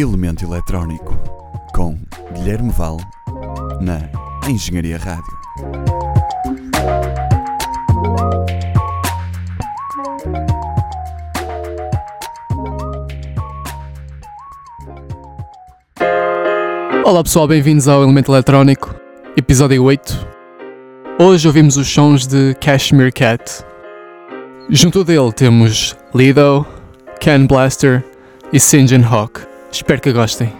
Elemento Eletrónico, com Guilherme Val, na Engenharia Rádio. Olá pessoal, bem-vindos ao Elemento Eletrónico, episódio 8. Hoje ouvimos os sons de Cashmere Cat. Junto dele temos Lido, Ken Blaster e Sinjin Hawk. Espero que gostem.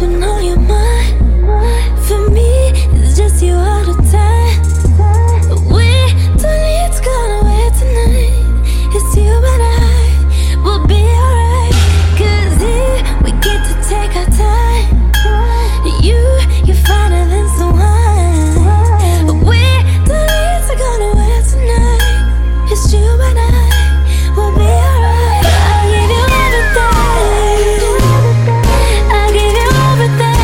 nothing on your mind. For me, it's just you all the time. We don't need to go away tonight. It's you and I, we'll be alright. Cause here, we get to take our time. You're finer than someone. We don't need to go away tonight. It's you and I, we'll be alright. But I gave you everything. I gave you everything.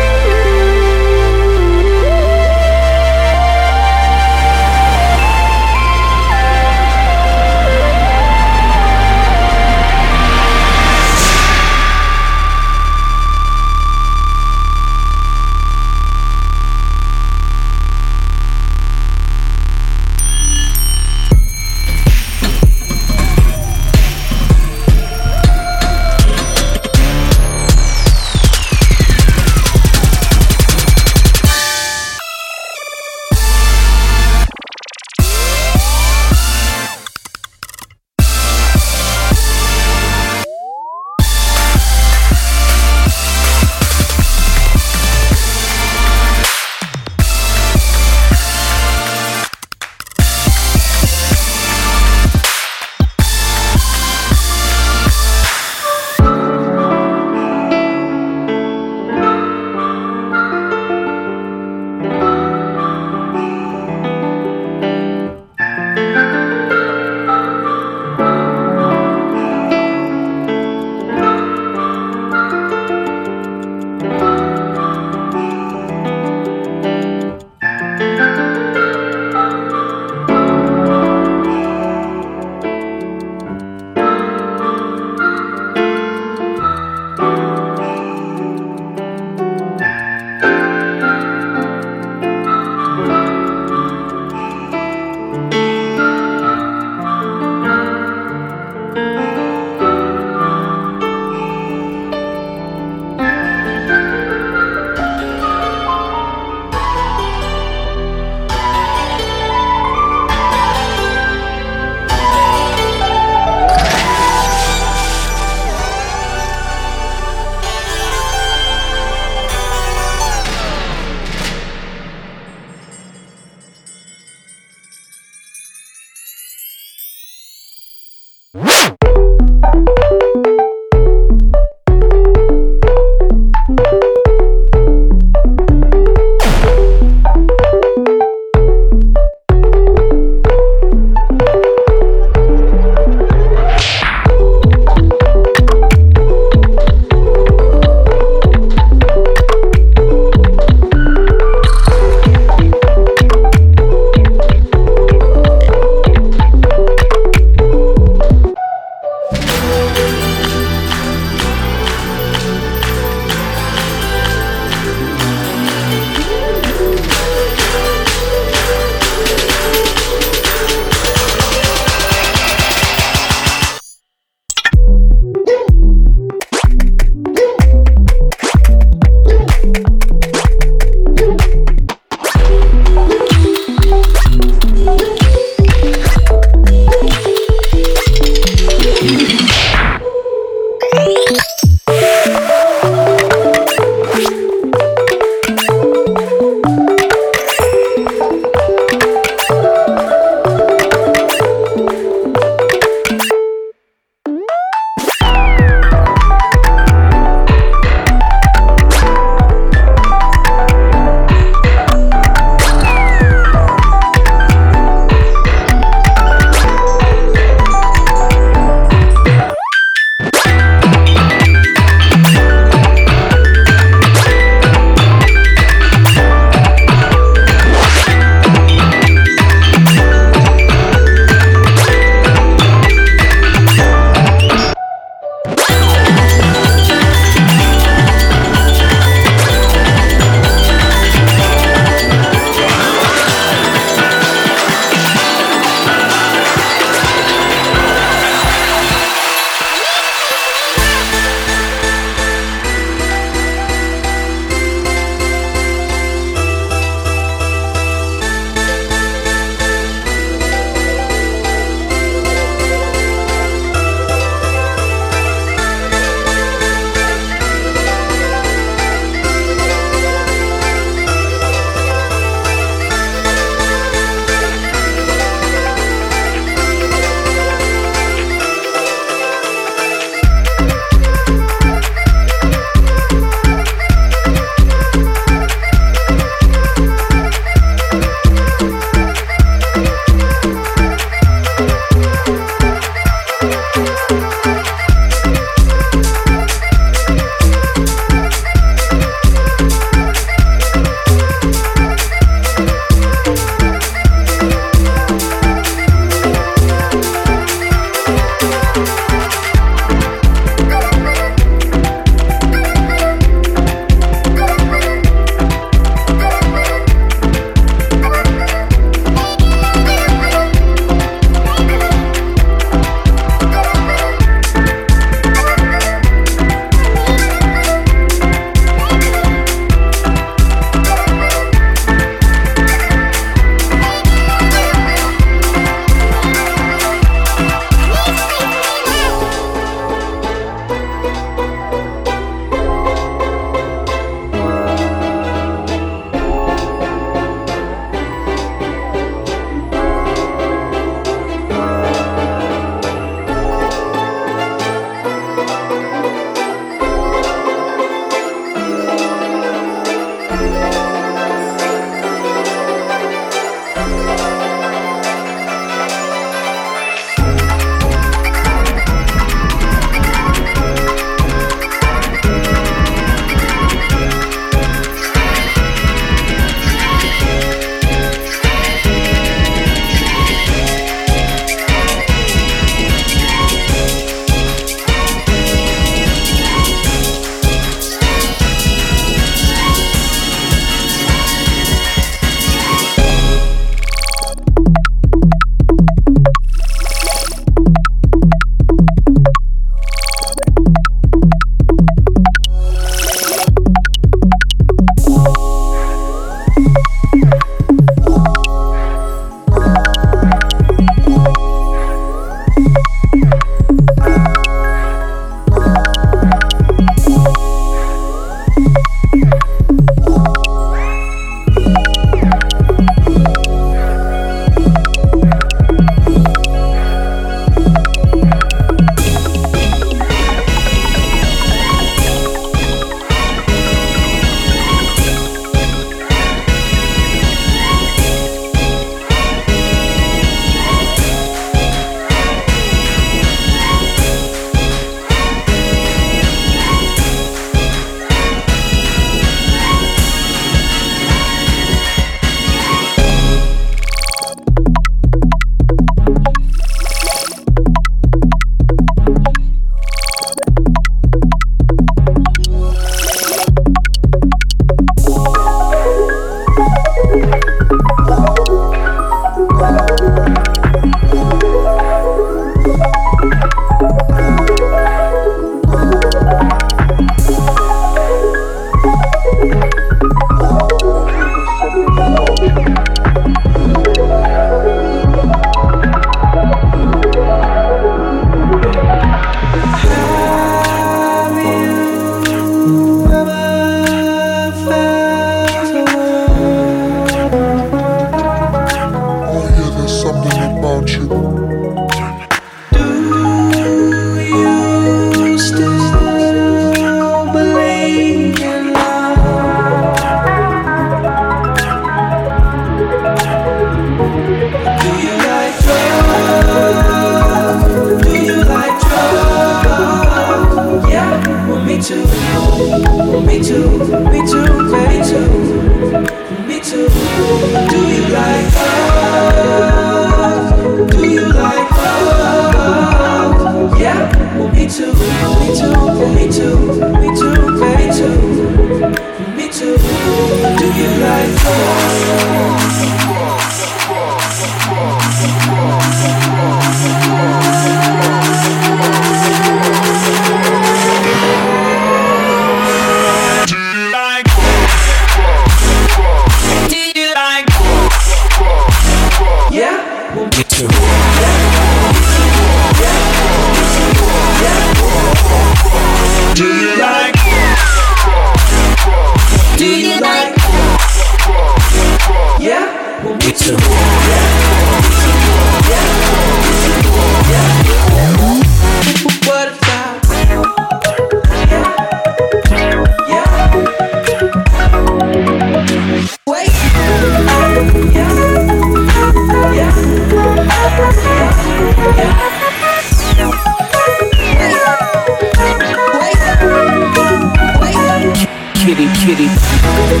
City. Let's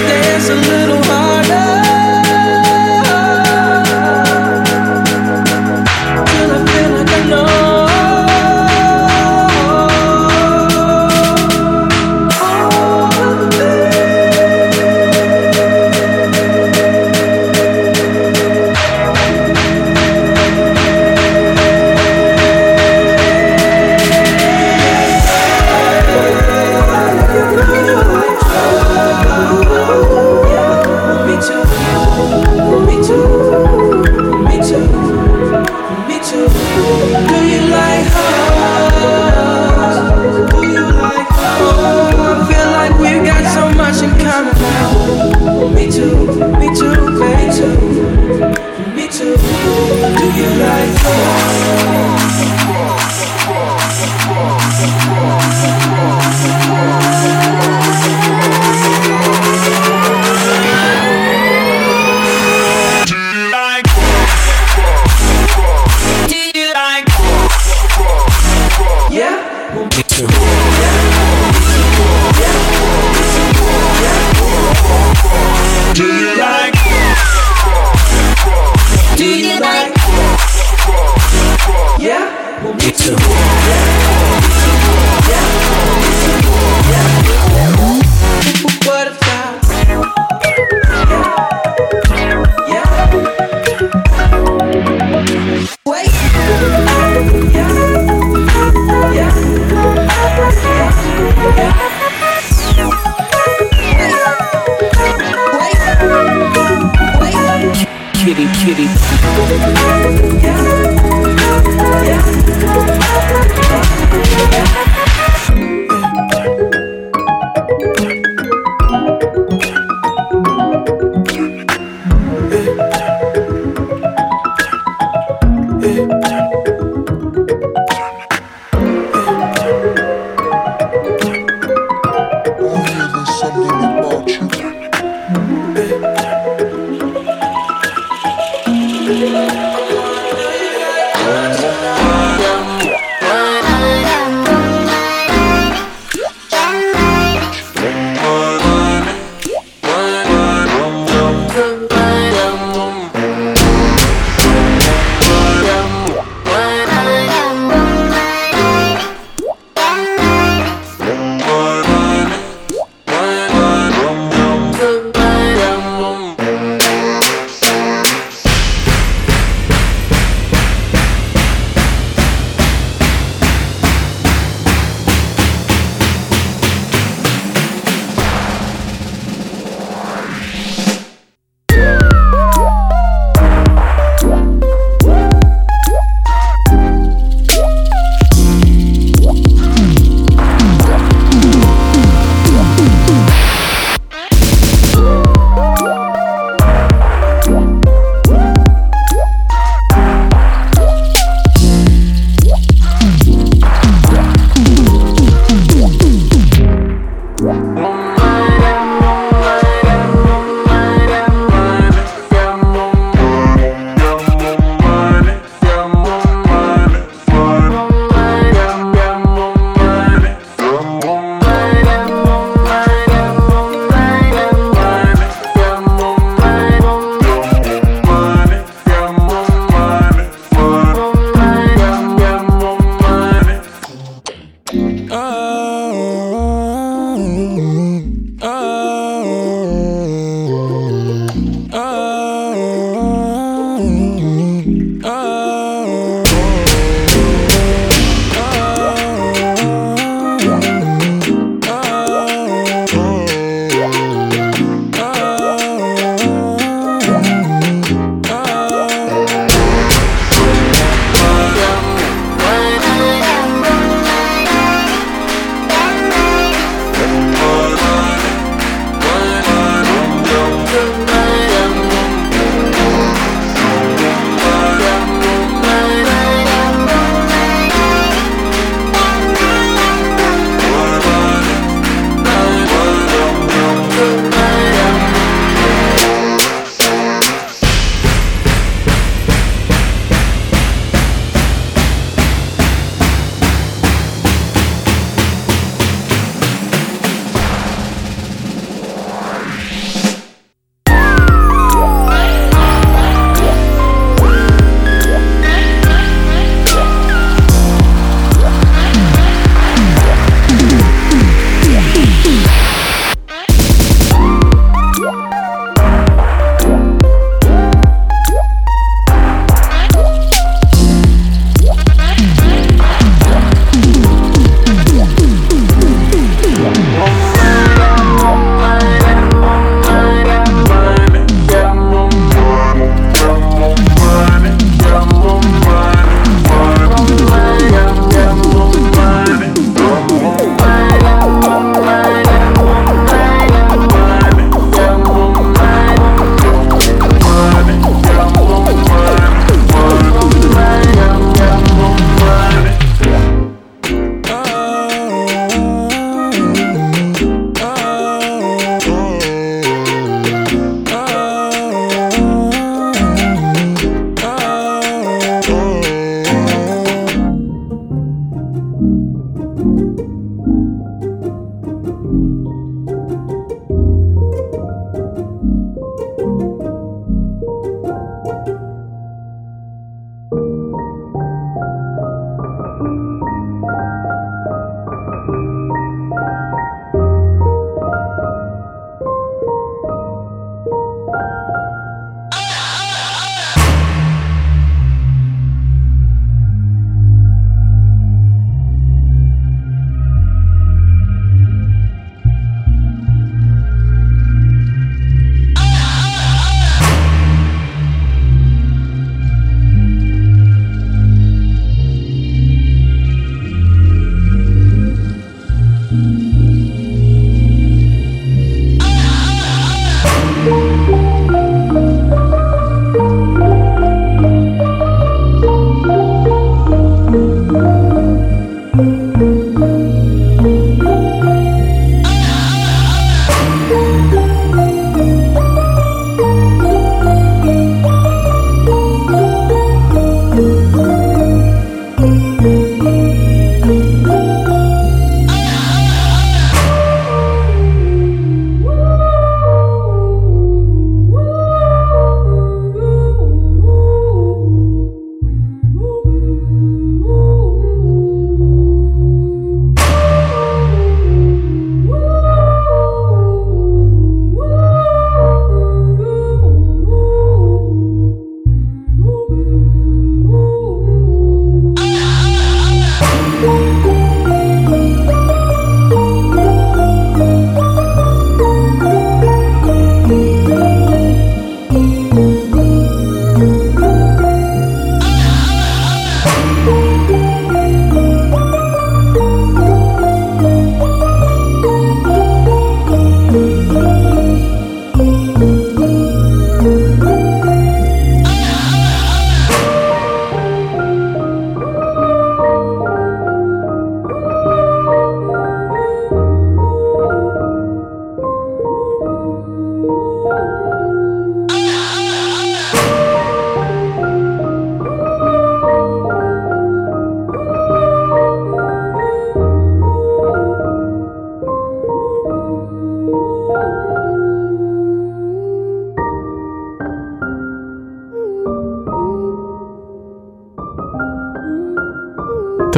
dance a little harder.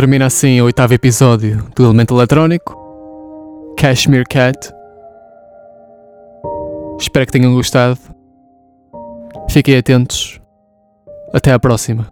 Termina assim o 8º episódio do Elemento Eletrónico, Cashmere Cat. Espero que tenham gostado. Fiquem atentos. Até à próxima.